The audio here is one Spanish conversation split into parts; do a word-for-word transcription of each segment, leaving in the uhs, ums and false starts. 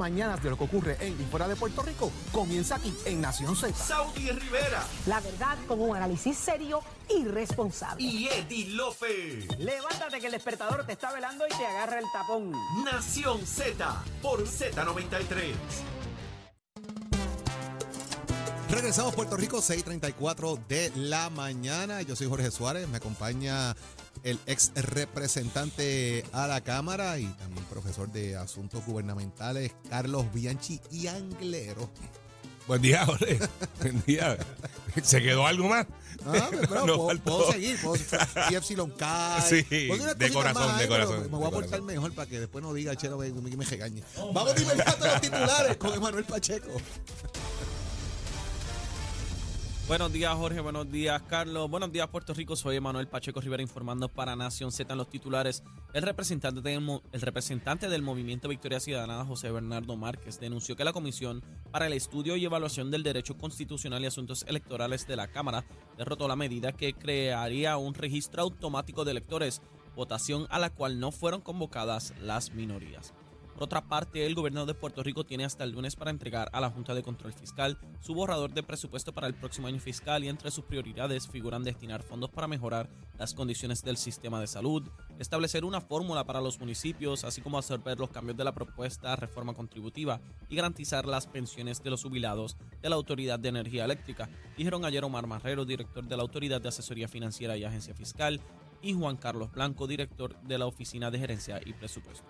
Mañanas de lo que ocurre en y fuera de Puerto Rico comienza aquí en Nación Z. Saudy Rivera. La verdad con un análisis serio y responsable. Y Eddie López. Levántate que el despertador te está velando y te agarra el tapón. Nación Z por Z noventa y tres. Regresamos a Puerto Rico, seis y treinta y cuatro de la mañana. Yo soy Jorge Suárez, me acompaña el ex representante a la Cámara y también profesor de Asuntos Gubernamentales, Carlos Bianchi y Anglero. Buen día, Jorge. Buen día. ¿Se quedó algo más? Ah, pero, pero no, puedo, puedo seguir. Puedo, y Epsilon K. Sí, de corazón, ahí, de corazón. Me voy a portar mejor para que después no diga, chero, que me regañe. Oh, Vamos de inmediato a los titulares con Emanuel Pacheco. Buenos días, Jorge. Buenos días, Carlos. Buenos días, Puerto Rico. Soy Emanuel Pacheco Rivera informando para Nación Z en los titulares. El representante, de, el representante del Movimiento Victoria Ciudadana, José Bernardo Márquez, denunció que la Comisión para el Estudio y Evaluación del Derecho Constitucional y Asuntos Electorales de la Cámara derrotó la medida que crearía un registro automático de electores, votación a la cual no fueron convocadas las minorías. Por otra parte, el gobierno de Puerto Rico tiene hasta el lunes para entregar a la Junta de Control Fiscal su borrador de presupuesto para el próximo año fiscal y entre sus prioridades figuran destinar fondos para mejorar las condiciones del sistema de salud, establecer una fórmula para los municipios, así como absorber los cambios de la propuesta reforma contributiva y garantizar las pensiones de los jubilados de la Autoridad de Energía Eléctrica, dijeron ayer Omar Marrero, director de la Autoridad de Asesoría Financiera y Agencia Fiscal, y Juan Carlos Blanco, director de la Oficina de Gerencia y Presupuesto.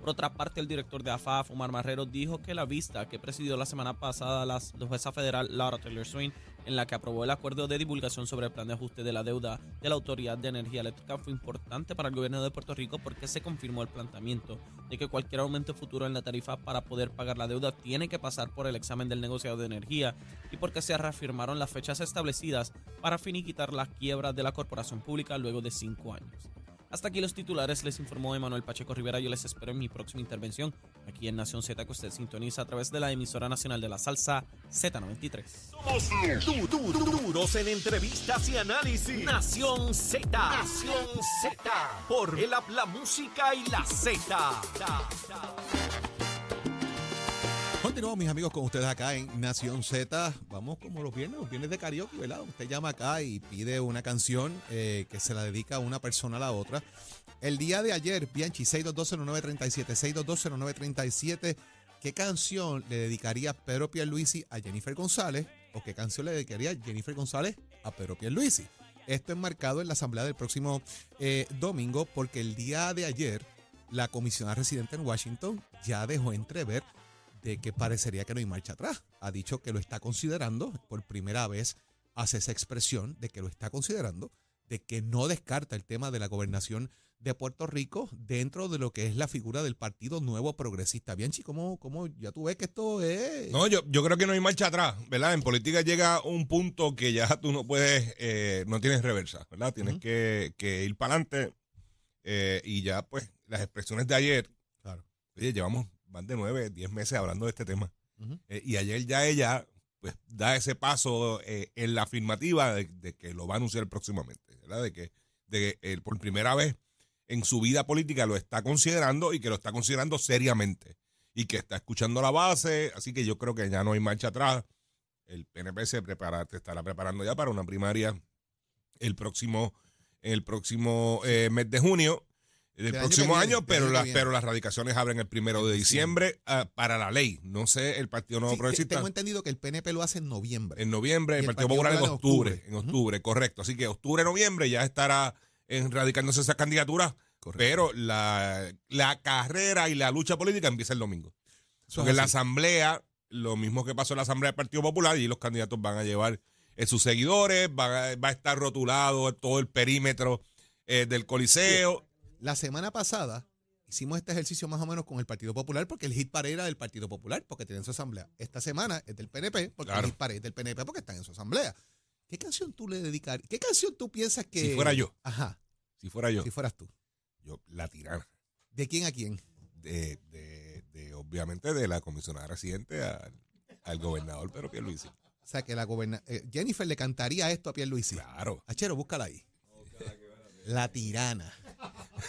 Por otra parte, el director de A F A F, Omar Marrero, dijo que la vista que presidió la semana pasada la jueza federal Laura Taylor Swain, en la que aprobó el acuerdo de divulgación sobre el plan de ajuste de la deuda de la Autoridad de Energía Eléctrica, fue importante para el gobierno de Puerto Rico porque se confirmó el planteamiento de que cualquier aumento futuro en la tarifa para poder pagar la deuda tiene que pasar por el examen del negociado de energía y porque se reafirmaron las fechas establecidas para finiquitar la quiebra de la corporación pública luego de cinco años. Hasta aquí los titulares, les informó Emanuel Pacheco Rivera. Yo les espero en mi próxima intervención aquí en Nación Z, que usted sintoniza a través de la emisora nacional de la salsa Z noventa y tres. Somos du du du duros en entrevistas y análisis. Nación Z. Nación Z. Por el app, la música y la Z. Continuamos, mis amigos, con ustedes acá en Nación Z. Vamos como los viernes, los viernes de karaoke, ¿verdad? Usted llama acá y pide una canción eh, que se la dedica una persona a la otra. El día de ayer, Bianchi, seis dos dos cero nueve tres siete, seis dos dos cero nueve tres siete, ¿qué canción le dedicaría Pedro Pierluisi a Jennifer González? ¿O qué canción le dedicaría Jennifer González a Pedro Pierluisi? Esto es marcado en la asamblea del próximo eh, domingo, porque el día de ayer, la comisionada residente en Washington ya dejó entrever de que parecería que no hay marcha atrás. Ha dicho que lo está considerando, por primera vez hace esa expresión de que lo está considerando, de que no descarta el tema de la gobernación de Puerto Rico dentro de lo que es la figura del Partido Nuevo Progresista. Bianchi, ¿cómo, cómo ya tú ves que esto es...? No, yo, yo creo que no hay marcha atrás, ¿verdad? En política llega un punto que ya tú no puedes, eh, no tienes reversa, ¿verdad? Tienes uh-huh. que, que ir para adelante eh, y ya, pues, las expresiones de ayer, claro. Oye, llevamos... van de nueve, diez meses hablando de este tema. Uh-huh. Eh, y ayer ya ella pues da ese paso eh, en la afirmativa de, de que lo va a anunciar próximamente, ¿verdad? De que, de que él por primera vez en su vida política lo está considerando y que lo está considerando seriamente y que está escuchando la base, así que yo creo que ya no hay marcha atrás. El P N P se prepara, se estará preparando ya para una primaria el próximo, el próximo eh, mes de junio. Del próximo año, viene, pero, la, pero las radicaciones abren el primero de diciembre uh, para la ley. No sé, el Partido Nuevo sí, Progresista. Tengo entendido que el P N P lo hace en noviembre. En noviembre, el, el Partido, Partido Popular en octubre. octubre en octubre, uh-huh. correcto. Así que octubre, noviembre ya estará radicándose esas candidaturas. Correcto. Pero la, la carrera y la lucha política empieza el domingo. Eso Porque en la asamblea, lo mismo que pasó en la asamblea del Partido Popular, y los candidatos van a llevar eh, sus seguidores, va, va a estar rotulado todo el perímetro eh, del Coliseo. Sí. La semana pasada hicimos este ejercicio más o menos con el Partido Popular porque el hit parade era del Partido Popular porque tienen su asamblea. Esta semana es del P N P porque claro. el hit parade es del P N P porque están en su asamblea. ¿Qué canción tú le dedicarías? ¿Qué canción tú piensas que...? Si fuera yo. Ajá. Si fuera yo. Si fueras tú. Yo, La Tirana. ¿De quién a quién? De, de, de obviamente, de la comisionada residente al, al gobernador Pedro Pierluisi. O sea, que la gobernadora... Eh, Jennifer le cantaría esto a Pierluisi. Claro. Achero, búscala ahí. La Tirana.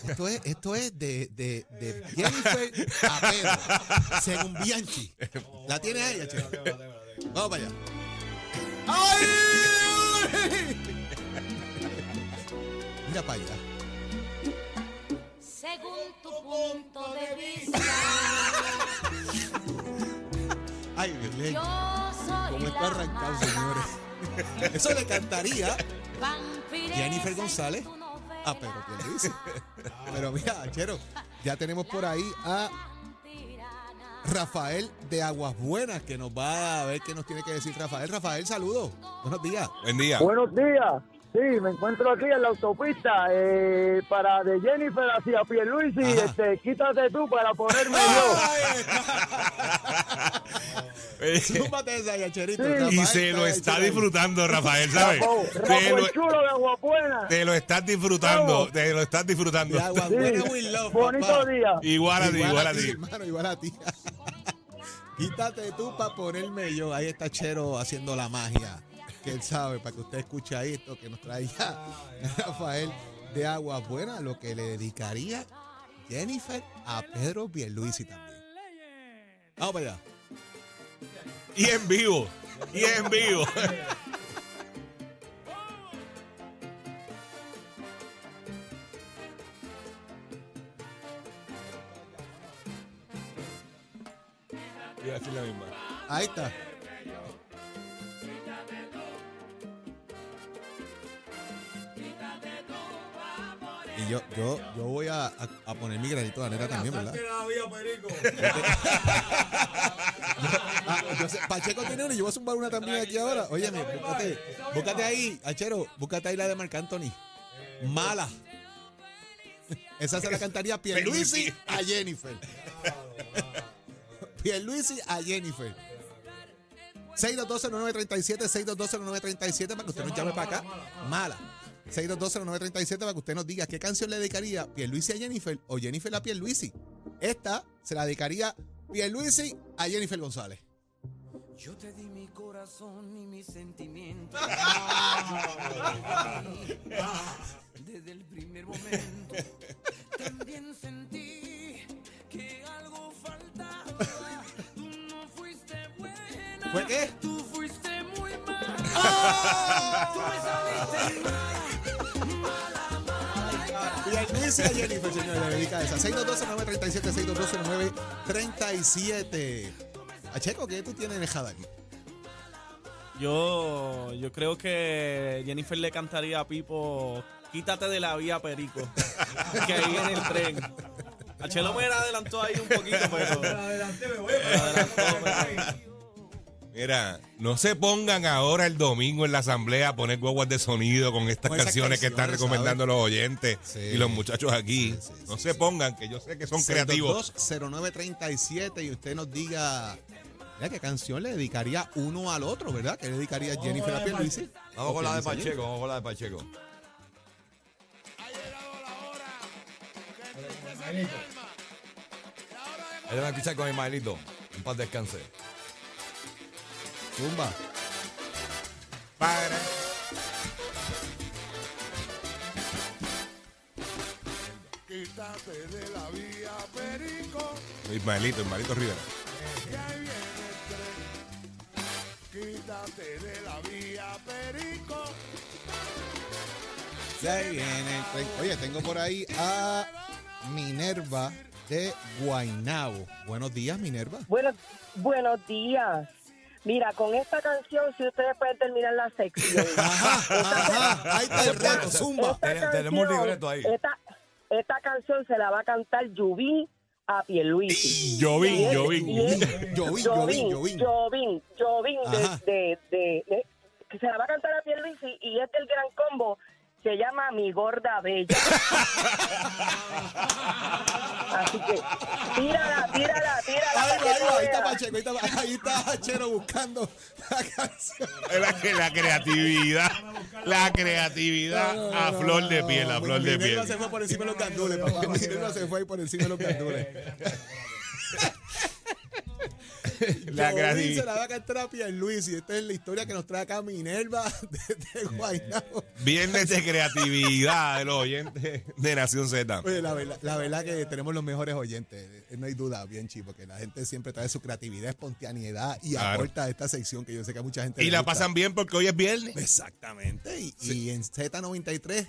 Esto es, esto es de, de, de Jennifer a Pedro, según Bianchi. ¿La tiene ella, Che? Vamos para allá. ¡Ay! Mira para allá. Según tu punto de vista. Ay, Belén. ¿Cómo está arrancado, señores? Eso le cantaría Jennifer González a Pedro Pierluisi. Pero mira, Chero, ya tenemos por ahí a Rafael de Aguas Buenas, que nos va a ver qué nos tiene que decir Rafael. Rafael, saludos. Buenos días. Buen día. Buenos días. Sí, me encuentro aquí en la autopista eh, para de Jennifer hacia Pierluisi. Este, quítate tú para ponerme yo. Súmate esa, Gacherito. Sí. Y se lo está disfrutando, Rafael, ¿sabes? Rafael chulo de Aguabuena. Te lo estás disfrutando, te lo estás disfrutando. De Aguabuena, we love. Bonito día. Igual a ti, igual a ti. Hermano, igual a ti. Quítate tú para ponerme yo. Ahí está Chero haciendo la magia que él sabe, para que usted escuche esto que nos traía Rafael de Aguas Buenas, lo que le dedicaría Jennifer a Pedro Pierluisi también. Vamos para allá. Y en vivo, y en vivo. Y así la misma. Ahí está. Y yo, yo, yo voy a, a, a poner mi granito de arena también, ¿verdad? Ah, yo sé, Pacheco tiene una y yo voy a zumbar una también aquí ahora. Óyeme, búscate, búscate ahí, Achero, búscate ahí la de Marc Anthony. Mala. Esa se la cantaría Pierluisi a Jennifer. Pierluisi a Jennifer. seis dos doce nueve nueve tres siete, seis dos doce nueve nueve tres siete, para que usted nos llame para acá. Mala. seis dos dos cero nueve tres siete para que usted nos diga qué canción le dedicaría Pierluisi a Jennifer o Jennifer a Pierluisi. Esta se la dedicaría Pierluisi a Jennifer González. Yo te di mi corazón y mis sentimientos. Desde el primer momento también sentí que algo faltaba. Tú no fuiste buena. ¿Fue qué? Tú fuiste muy mala. ¡Oh! Tú me saliste mal. Pierluisi a Jennifer, señor, le dedica esa. seis dos doce nueve tres siete, seis dos doce nueve tres siete. Acheco, ¿qué tú tienes dejada aquí? Yo, yo creo que Jennifer le cantaría a Pipo, quítate de la vía, Perico, que ahí viene el tren. Achelo me adelantó ahí un poquito, pero... Me adelanté, me voy, me adelantó, pero... Mira, no se pongan ahora el domingo en la asamblea a poner guaguas de sonido con estas canciones, canciones que están recomendando, ¿sabes?, los oyentes, sí, y los muchachos aquí. Sí, sí, no sí, se sí. pongan, que yo sé que son creativos. cero dos cero nueve tres siete y usted nos diga, mira, qué canción le dedicaría uno al otro, ¿verdad? ¿Qué le dedicaría Jennifer a Pierluisi? Vamos con la de Pacheco, vamos con la de Pacheco. Ha llegado la hora que entristece mi alma. Ahí van a escuchar con Ismaelito. En paz descanse. Zumba. Para. Quítate de la vía, Perico. Ismaelito, Ismaelito Rivera. Quítate de la vía, Perico. Se viene el tren. Oye, tengo por ahí a Minerva de Guaynabo. Buenos días, Minerva. Buenos, buenos días. Mira, con esta canción, si ustedes pueden terminar la sección. Ajá, ajá, ahí está el reto, zumba. Tenemos un libreto ahí. Esta, esta canción se la va a cantar Llovín a Pierluisi. Llovín, Llovín. Llovín, Llovín, Llovín. Llovín, Llovín, de, de, de, que se la va a cantar a Pierluisi y es del gran combo. Se llama Mi Gorda Bella. Así que tírala, tírala, tírala. Ay, ahí, va, ahí está Pacheco, ahí está, ahí está Chero buscando la canción. La, la creatividad, la creatividad no, no, a flor de piel, a flor de piel. Mi se fue por encima de los candules, papá. Mi se fue ahí por encima de los candules. La granizo. Se la va a cantar a Luis. Y esta es la historia que nos trae acá Minerva desde Guaynabo. Viernes de creatividad de los oyentes de Nación Z. Oye, la verdad, la verdad que tenemos los mejores oyentes. No hay duda, bien chivo, que la gente siempre trae su creatividad, espontaneidad y claro, aporta a esta sección que yo sé que a mucha gente. Y la gusta. Pasan bien porque hoy es viernes. Exactamente. Y, sí. y en Z noventa y tres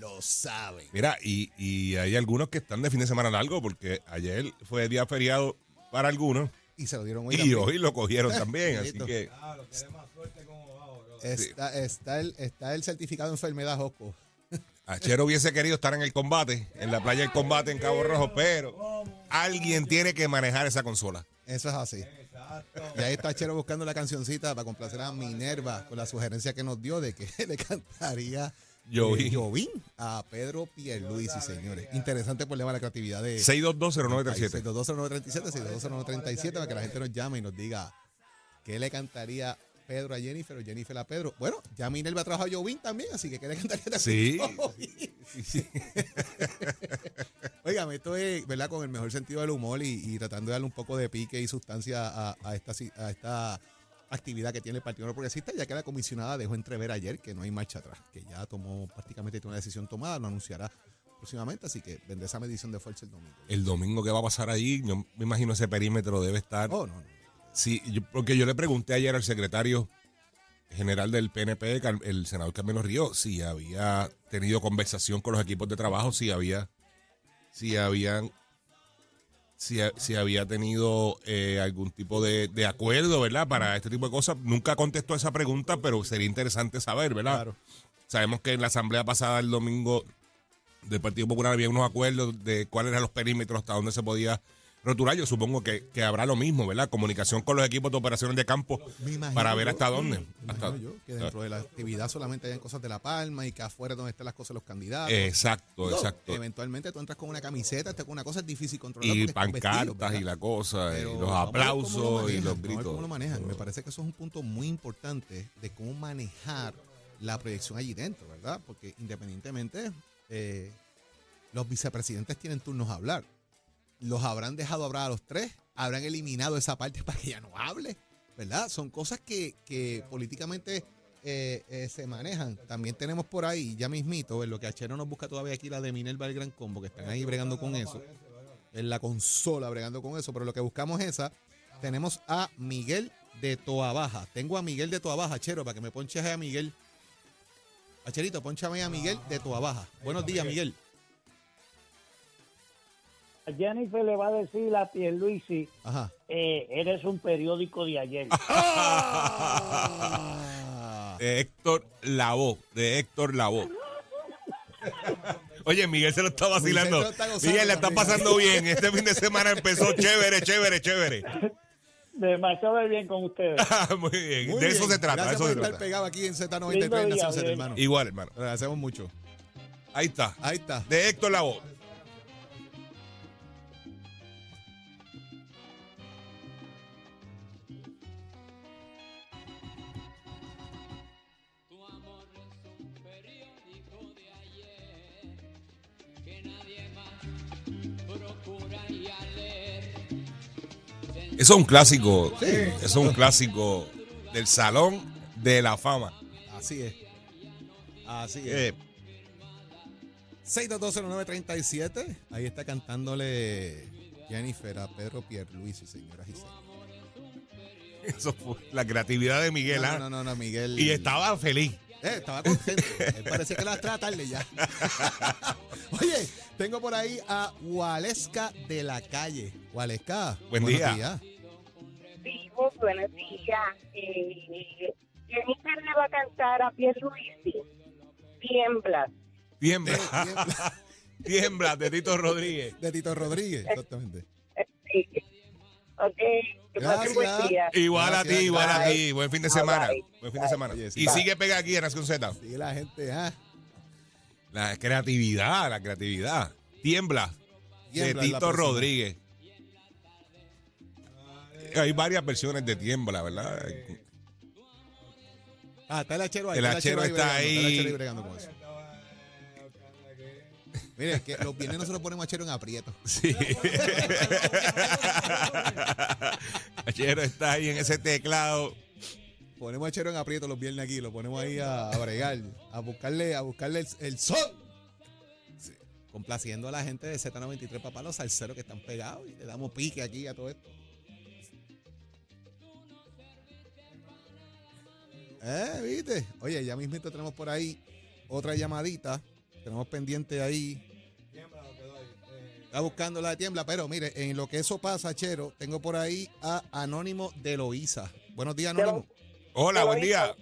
lo saben. Mira, y, y hay algunos que están de fin de semana largo porque ayer fue día feriado para algunos. Y se lo dieron hoy. Y también. Hoy lo cogieron también. Así que. Ah, lo que dé más suerte como bajo, bro. Está, está, el, está el certificado de enfermedad, Josco. Achero hubiese querido estar en el combate, en la playa del combate en Cabo Rojo, pero alguien tiene que manejar esa consola. Eso es así. Exacto. Y ahí está Achero buscando la cancioncita para complacer a Minerva con la sugerencia que nos dio de que le cantaría Jovín, Jovín a Pedro Pierluisi, señores. Interesante problema la creatividad de... seis dos dos cero nueve tres siete. seis dos dos cero nueve tres siete, seis dos dos cero nueve tres siete, para que la gente nos llame y nos diga qué le cantaría Pedro a Jennifer o Jennifer a Pedro. Bueno, ya Minerva trajo a Jovín también, así que ¿qué le cantaría también? Sí. sí, sí. Oigan, esto es, ¿verdad?, con el mejor sentido del humor y, y tratando de darle un poco de pique y sustancia a, a esta... A esta actividad que tiene el Partido Nuevo Progresista, ya que la comisionada dejó entrever ayer que no hay marcha atrás, que ya tomó prácticamente una decisión tomada, lo anunciará próximamente, así que vendrá esa medición de fuerza el domingo. El domingo que va a pasar ahí, yo me imagino ese perímetro debe estar... Oh, no, no. Sí, yo, porque yo le pregunté ayer al secretario general del P N P, el senador Carmelo Río, si había tenido conversación con los equipos de trabajo, si había... si habían... Si, si había tenido eh, algún tipo de, de acuerdo, ¿verdad?, para este tipo de cosas. Nunca contestó esa pregunta, pero sería interesante saber, ¿verdad? Claro. Sabemos que en la asamblea pasada el domingo del Partido Popular había unos acuerdos de cuáles eran los perímetros, hasta dónde se podía rotular. Yo supongo que, que habrá lo mismo, ¿verdad? Comunicación con los equipos de operaciones de campo para ver hasta dónde. Me hasta, me yo que dentro de la actividad solamente hayan cosas de La Palma y que afuera donde están las cosas de los candidatos. Exacto, no, exacto. Eventualmente tú entras con una camiseta, estás con una cosa, es difícil controlar. Y pancartas vestido, y la cosa, pero y los aplausos lo manejan, y los gritos. Cómo lo manejan. Pero... Me parece que eso es un punto muy importante de cómo manejar la proyección allí dentro, ¿verdad? Porque independientemente, eh, los vicepresidentes tienen turnos a hablar. ¿Los habrán dejado hablar a los tres? ¿Habrán eliminado esa parte para que ya no hable? ¿Verdad? Son cosas que, que políticamente eh, eh, se manejan. También tenemos por ahí, ya mismito, en lo que Achero nos busca todavía aquí, la de Minerva, el Gran Combo, que están ahí bregando con eso. En la consola bregando con eso. Pero lo que buscamos es esa. Tenemos a Miguel de Toabaja. Tengo a Miguel de Toabaja, Achero, para que me ponches a Miguel. Acherito, ponchame a Miguel de Toabaja. Buenos días, Miguel. Jennifer le va a decir a Pierluisi, eh, eres un periódico de ayer. ¡Ah! De Héctor Lavoe, de Héctor Lavoe. Oye, Miguel se lo está vacilando. Miguel, está gozando, Miguel, la está pasando bien. Este fin de semana empezó chévere, chévere, chévere. Demasiado bien con ustedes. Muy bien, Muy de bien. Eso se trata. Gracias de eso por se estar trata. Pegado aquí en Z noventa y tres en Nación Z, hermano. Igual, hermano. Le agradecemos mucho. Ahí está, ahí está. De Héctor Lavoe. Eso es un clásico, sí. Eso es un clásico del Salón de la Fama. Así es. Así es. seis dos dos cero nueve tres siete. Ahí está cantándole Jennifer a Pedro Pierluisi, señoras y señores. Eso fue la creatividad de Miguel. No, no, no, no, Miguel. Y estaba feliz. Eh, estaba contento. Él parecía que la estaba tarde ya. Oye, tengo por ahí a Waleska de la Calle. Waleska, buen día. Días. Sí, muy buenos días. Eh, Jennifer le va a cantar a Pierluisi. Tiembla. Tiembla. Tiembla, de Tito Rodríguez. De Tito Rodríguez, exactamente. Sí. Ok. Gracias. Igual a ti, igual a ti. Buen fin de semana. Buen fin de semana. Y sigue pega aquí en Nación Z. Sigue la gente, ah. La creatividad, la creatividad. Tiembla. De Tito Rodríguez. Hay varias versiones de Tiembla, ¿verdad? Ah, está el Achero ahí. El Achero está ahí. Mire, que los viernes nosotros ponemos a Chero en aprieto. Sí. Chero está ahí en ese teclado. Ponemos a Chero en aprieto los viernes aquí, lo ponemos ahí a, a bregar, a buscarle, a buscarle el, el sol. Sí. Complaciendo a la gente de Z noventa y tres, papá, los salseros que están pegados, y le damos pique aquí a todo esto. Eh, viste. Oye, ya mismito tenemos por ahí otra llamadita. Tenemos pendiente ahí. Tiembla, lo quedó ahí. Eh, Está buscando la de tiembla, pero mire, en lo que eso pasa, Chero, tengo por ahí a Anónimo de Loíza. Buenos días, Anónimo. Hola, buen día.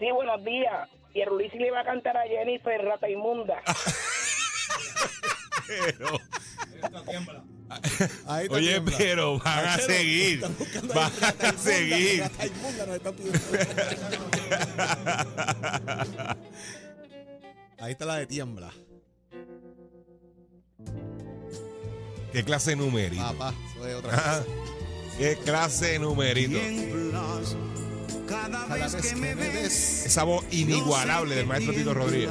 Sí, buenos días. Y el Rulisi le iba a cantar a Jennifer, rata inmunda. Pero... Ahí oye, tiembla. Pero van a pero, seguir. Van a seguir. Ahí está la de tiembla. ¿Qué clase de numerito? Papá, soy otra cosa. ¿Qué clase de numerito? Tiemblas cada vez que me ves. Esa voz inigualable del maestro Tito Rodríguez.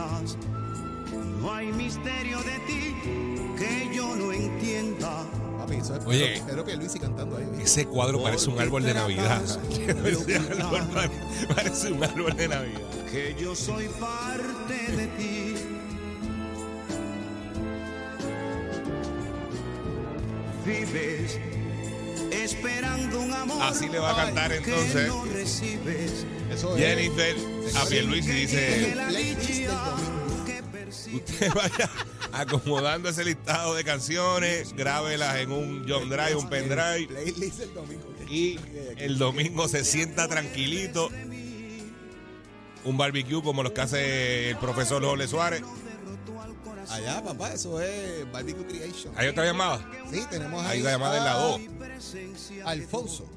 No hay misterio de ti que yo no entienda. Papi, eso es. Oye, Pedro Pierluisi cantando ahí. Ese cuadro parece un árbol de Navidad. Parece un árbol de Navidad. Que yo soy parte de ti. Vives esperando un amor. Así le va a cantar entonces. No recibes. Eso es. Jennifer a Pierluisi dice. Usted vaya acomodando ese listado de canciones, grábelas en un John Drive, un pendrive. Y el domingo se sienta tranquilito. Un barbecue como los que hace el profesor Jorge Suárez. Allá, papá, eso es Barbecue Creation. ¿Hay otra llamada? Sí, tenemos ahí. Hay una llamada en la dos. Alfonso.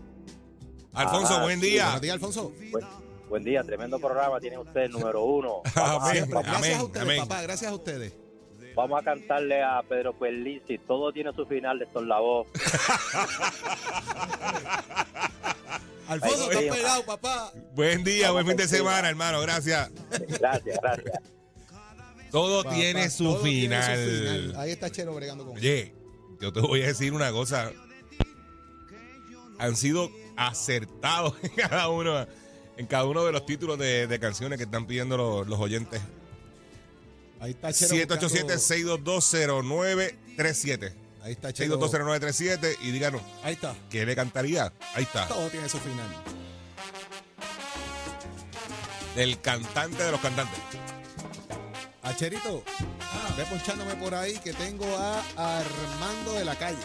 Alfonso, Ajá, buen día. Sí, buenos días, Alfonso. Bueno. Buen día, tremendo programa tiene usted, número uno. Amén, a, gracias amén, a ustedes, amén. Papá, gracias a ustedes. Vamos a cantarle a Pedro Pierluisi, todo tiene su final, de Estorlavó. Alfonso, estás pegado, papá. Buen día, Vamos buen fin de semana, hermano, gracias. Gracias, gracias. Todo, papá, tiene, su todo tiene su final. Ahí está Chero bregando con él. Oye, yo te voy a decir una cosa. Han sido acertados en cada uno... En cada uno de los títulos de, de canciones que están pidiendo los, los oyentes. Ahí está Chero. siete ocho siete, seis dos dos, cero nueve tres siete. Ahí está Chero. seis dos dos, cero nueve tres siete. Y díganos. Ahí está. ¿Qué le cantaría? Ahí está. Todo tiene su final. Del cantante de los cantantes. A Cherito, ah, ve ponchándome por ahí que tengo a Armando de la Calle.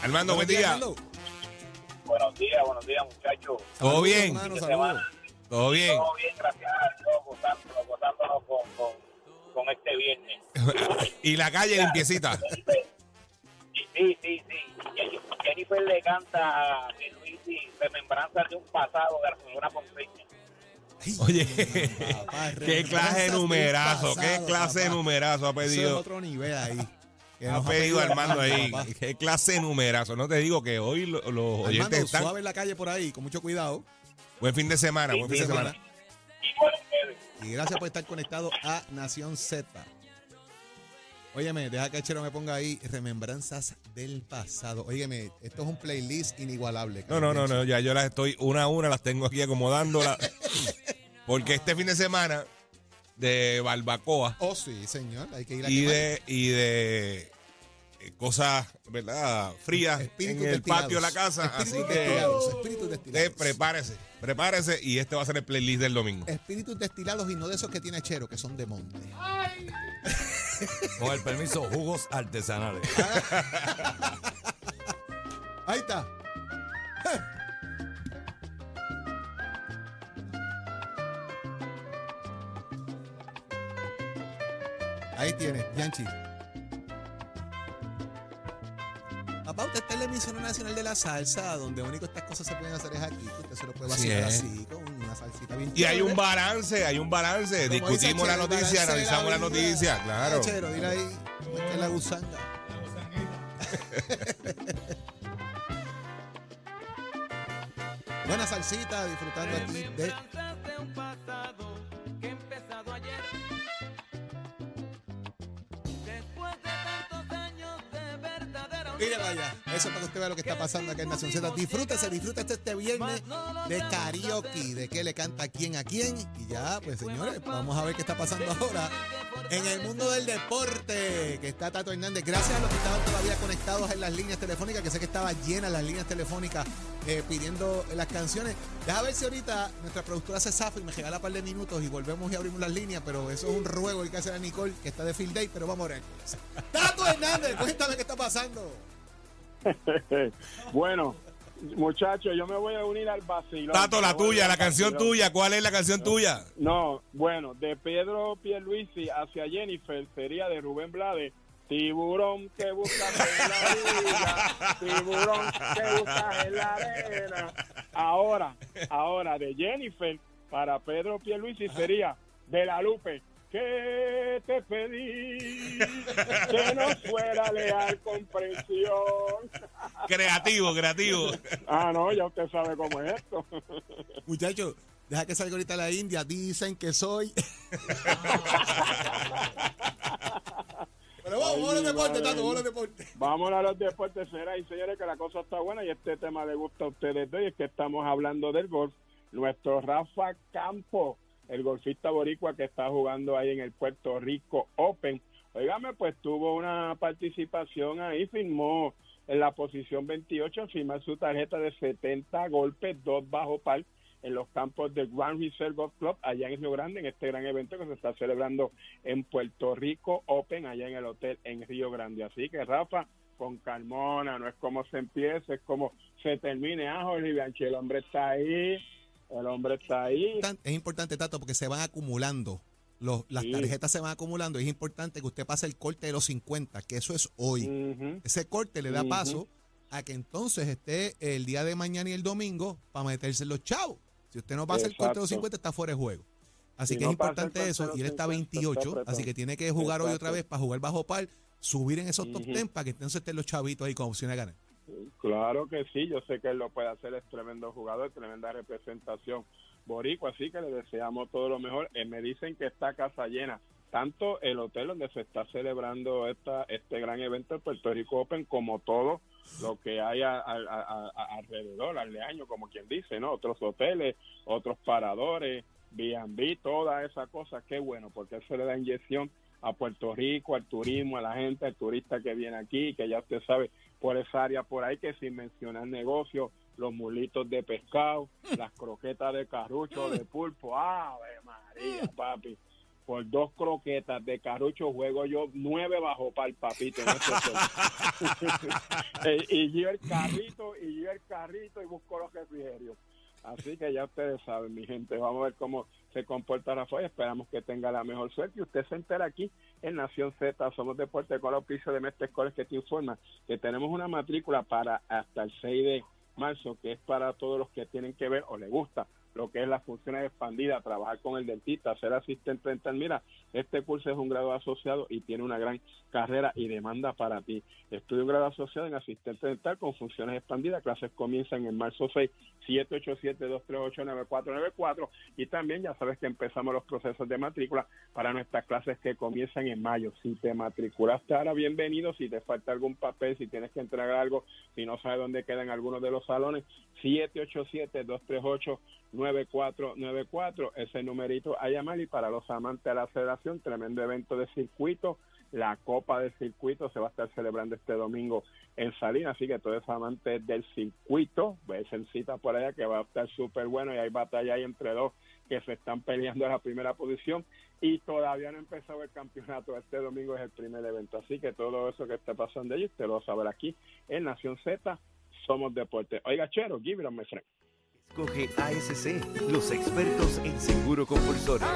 Armando, buen día. Armando. Buenos días, buenos días, muchachos. ¿Todo bien? ¿Todo bien? Todo bien, gracias a Dios, gozándonos, gozándonos con, con, con este viernes. ¿Y la calle limpiecita? Sí, sí, sí. Jennifer le canta a Pierluisi remembranza de un pasado de la señora Ponceña. Oye, papá, qué clase de numerazo, pasado, qué clase de numerazo ha pedido. Eso es otro nivel ahí. Ha pedido Armando ahí. Qué clase de numerazo. No te digo que hoy los oyentes Armando, están... suave en la calle por ahí, con mucho cuidado. Buen fin de semana, sí, buen fin sí, de semana. Y gracias por estar conectado a Nación Z. Óyeme, deja que Chero me ponga ahí remembranzas del pasado. Óyeme, esto es un playlist inigualable. No, no, no, no, ya yo las estoy una a una, las tengo aquí acomodándolas. Porque este fin de semana... de barbacoa. Oh, sí, señor. Hay que ir a y, de, y de cosas, ¿verdad? Frías espíritus en el patio de la casa. Espíritus así destilados, que espíritus destilados. De, prepárese, prepárese. Y este va a ser el playlist del domingo. Espíritus destilados y no de esos que tiene Chero, que son de monte. Ay. Con el permiso, jugos artesanales. Ahí está. Ahí tiene, Yanchi. Papá, usted está en la emisión nacional de la salsa, donde único estas cosas se pueden hacer es aquí. Usted se lo puede vacilar sí, así, con una salsita bien. Y hay un balance, hay un balance. Como discutimos la noticia, analizamos la, la noticia, claro. Chero, dile ahí, esta es la gusanga. La gusanguita. Buena salsita, disfrutando aquí de... Mira vaya, eso para que usted vea lo que está pasando acá en Nación Z. Disfrútese, disfrútese este viernes de karaoke, de qué le canta a quién a quién. Y ya, pues señores, vamos a ver qué está pasando ahora en el mundo del deporte, que está Tato Hernández. Gracias a los que estaban todavía conectados en las líneas telefónicas, que sé que estaba llena las líneas telefónicas eh, pidiendo las canciones. Deja ver si ahorita nuestra productora se zafa y me regala un par de minutos y volvemos y abrimos las líneas, pero eso es un ruego el que hace la Nicole, que está de field day, pero vamos a ver. Tato Hernández, cuéntame qué está pasando. Bueno, muchachos, yo me voy a unir al vacilón. Tato, la tuya, la canción tuya. ¿Cuál es la canción no, tuya? No, bueno, de Pedro Pierluisi hacia Jennifer sería de Rubén Blades. Tiburón que buscas en la vida, tiburón que buscas en la arena. Ahora, ahora de Jennifer para Pedro Pierluisi sería de La Lupe. Que te pedí que no fuera leal, comprensión. Creativo, creativo. Ah, no, ya usted sabe cómo es esto. Muchachos, deja que salga ahorita la India. Dicen que soy. Pero vamos, vamos a los deportes, Tato, vamos a los deportes. Vamos a los deportes, señoras y señores, que la cosa está buena y este tema le gusta a ustedes dos, y es que estamos hablando del golf. Nuestro Rafa Campos, el golfista boricua que está jugando ahí en el Puerto Rico Open. Óigame, pues tuvo una participación ahí, firmó en la posición veintiocho, firmó su tarjeta de setenta golpes, dos bajo par, en los campos del Grand Reserve Golf Club, allá en Río Grande, en este gran evento que se está celebrando en Puerto Rico Open, allá en el hotel en Río Grande. Así que, Rafa, con calmona, no es como se empiece, es como se termine. Ah, Jorge Bianchi, el hombre está ahí. El hombre está ahí. Es importante, Tato, porque se van acumulando. Los, las sí. tarjetas se van acumulando. Es importante que usted pase el corte de los cincuenta, que eso es hoy. Uh-huh. Ese corte le da uh-huh. paso a que entonces esté el día de mañana y el domingo para meterse los chavos. Si usted no pasa Exacto. el corte de los cincuenta, está fuera de juego. Así si que no es importante eso. Y él está veintiocho, está así que tiene que jugar Exacto. hoy otra vez para jugar bajo par, subir en esos uh-huh. top ten para que entonces estén los chavitos ahí con opción a ganar. Claro que sí, yo sé que él lo puede hacer, es tremendo jugador, tremenda representación boricua, así que le deseamos todo lo mejor. Eh, me dicen que está casa llena, tanto el hotel donde se está celebrando esta, este gran evento de Puerto Rico Open, como todo lo que hay a, a, a, a alrededor, aledaño, como quien dice, ¿no? Otros hoteles, otros paradores, B and B, toda esa cosa, qué bueno, porque eso le da inyección a Puerto Rico, al turismo, a la gente, al turista que viene aquí, que ya usted sabe, por esa área por ahí, que sin mencionar negocios, los mulitos de pescado, las croquetas de carrucho, de pulpo, ¡ave María, papi! Por dos croquetas de carrucho juego yo nueve bajo para el papito. En este y, y yo el carrito, y yo el carrito y busco los refrigerios. Así que ya ustedes saben, mi gente, vamos a ver cómo se comporta Rafael, esperamos que tenga la mejor suerte y usted se entera aquí en Nación Z, somos deporte con la oficina de Mestre Coles, que te informa que tenemos una matrícula para hasta el seis de marzo, que es para todos los que tienen que ver o les gusta lo que es las funciones expandidas, trabajar con el dentista, ser asistente dental. Mira, este curso es un grado asociado y tiene una gran carrera y demanda para ti. Estudia un grado asociado en asistente dental con funciones expandidas. Clases comienzan en marzo seis, siete ocho siete, dos tres ocho, nueve cuatro nueve cuatro. Y también ya sabes que empezamos los procesos de matrícula para nuestras clases que comienzan en mayo. Si te matriculaste ahora, bienvenido. Si te falta algún papel, si tienes que entregar algo, si no sabes dónde quedan algunos de los salones, siete ocho siete, dos tres ocho, nueve cuatro nueve cuatro, ese numerito a llamar. Y para los amantes de la aceleración, tremendo evento de circuito, la Copa del Circuito se va a estar celebrando este domingo en Salinas, así que todos esos amantes del circuito, pues cita por allá, que va a estar súper bueno, y hay batalla ahí entre dos que se están peleando en la primera posición, y todavía no ha empezado el campeonato, este domingo es el primer evento, así que todo eso que está pasando allí, usted lo va a saber aquí en Nación Z, somos deporte. Oiga, Chero, give it on, my friend. Escoge A S C, los expertos en seguro compulsorio.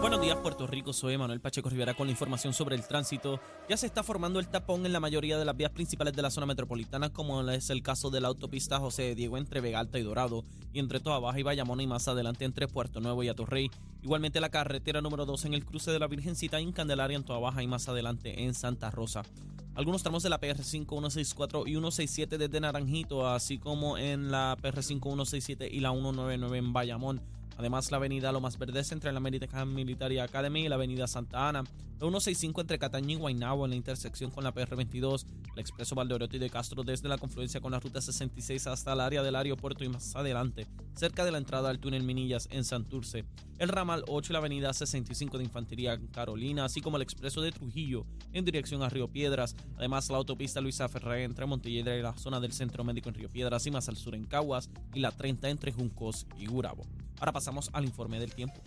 Buenos días, Puerto Rico, soy Manuel Pacheco Rivera con la información sobre el tránsito. Ya se está formando el tapón en la mayoría de las vías principales de la zona metropolitana, como es el caso de la autopista José Diego entre Vega Alta y Dorado, y entre Toa Baja y Bayamón, y más adelante entre Puerto Nuevo y Atorrey. Igualmente la carretera número dos en el cruce de la Virgencita en Candelaria, en Toa Baja, y más adelante en Santa Rosa. Algunos tramos de la P R cinco, uno seis cuatro y uno seis siete desde Naranjito, así como en la P R cinco, uno seis siete y la ciento noventa y nueve en Bayamón. Además, la avenida Lomas Verdes entre la American Military Academy y la avenida Santa Ana, la ciento sesenta y cinco entre Cataño y Guaynabo en la intersección con la P R veintidós, el expreso Valdeoriotti de Castro desde la confluencia con la ruta sesenta y seis hasta el área del aeropuerto y más adelante, cerca de la entrada al túnel Minillas en Santurce, el ramal ocho y la avenida sesenta y cinco de Infantería Carolina, así como el expreso de Trujillo en dirección a Río Piedras. Además, la autopista Luisa Ferré entre Montelledra y la zona del Centro Médico en Río Piedras y más al sur en Caguas, y la treinta entre Juncos y Gurabo. Ahora pasamos al informe del tiempo.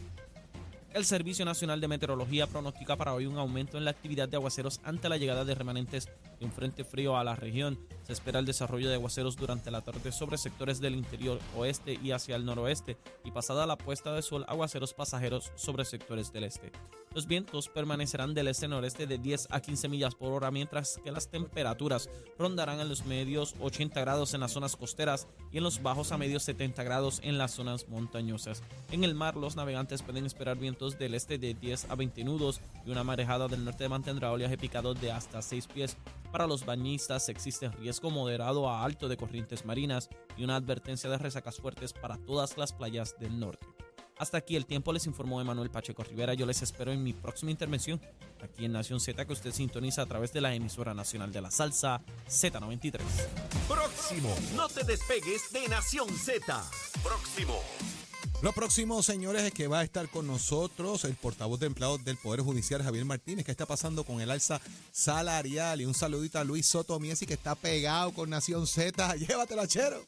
El Servicio Nacional de Meteorología pronostica para hoy un aumento en la actividad de aguaceros ante la llegada de remanentes de un frente frío a la región. Se espera el desarrollo de aguaceros durante la tarde sobre sectores del interior oeste y hacia el noroeste, y pasada la puesta de sol, aguaceros pasajeros sobre sectores del este. Los vientos permanecerán del este-noreste de diez a quince millas por hora, mientras que las temperaturas rondarán en los medios ochenta grados en las zonas costeras y en los bajos a medios setenta grados en las zonas montañosas. En el mar, los navegantes pueden esperar vientos del este de diez a veinte nudos y una marejada del norte mantendrá oleaje picado de hasta seis pies. Para los bañistas existe riesgo moderado a alto de corrientes marinas y una advertencia de resacas fuertes para todas las playas del norte. Hasta aquí el tiempo, les informó Emanuel Pacheco Rivera. Yo les espero en mi próxima intervención aquí en Nación Z, que usted sintoniza a través de la emisora nacional de la salsa Z noventa y tres. Próximo, no te despegues de Nación Z. Próximo. Lo próximo, señores, es que va a estar con nosotros el portavoz de empleados del Poder Judicial, Javier Martínez. ¿Qué está pasando con el alza salarial? Y un saludito a Luis Soto Miesi, que está pegado con Nación Z. Llévatelo, chero.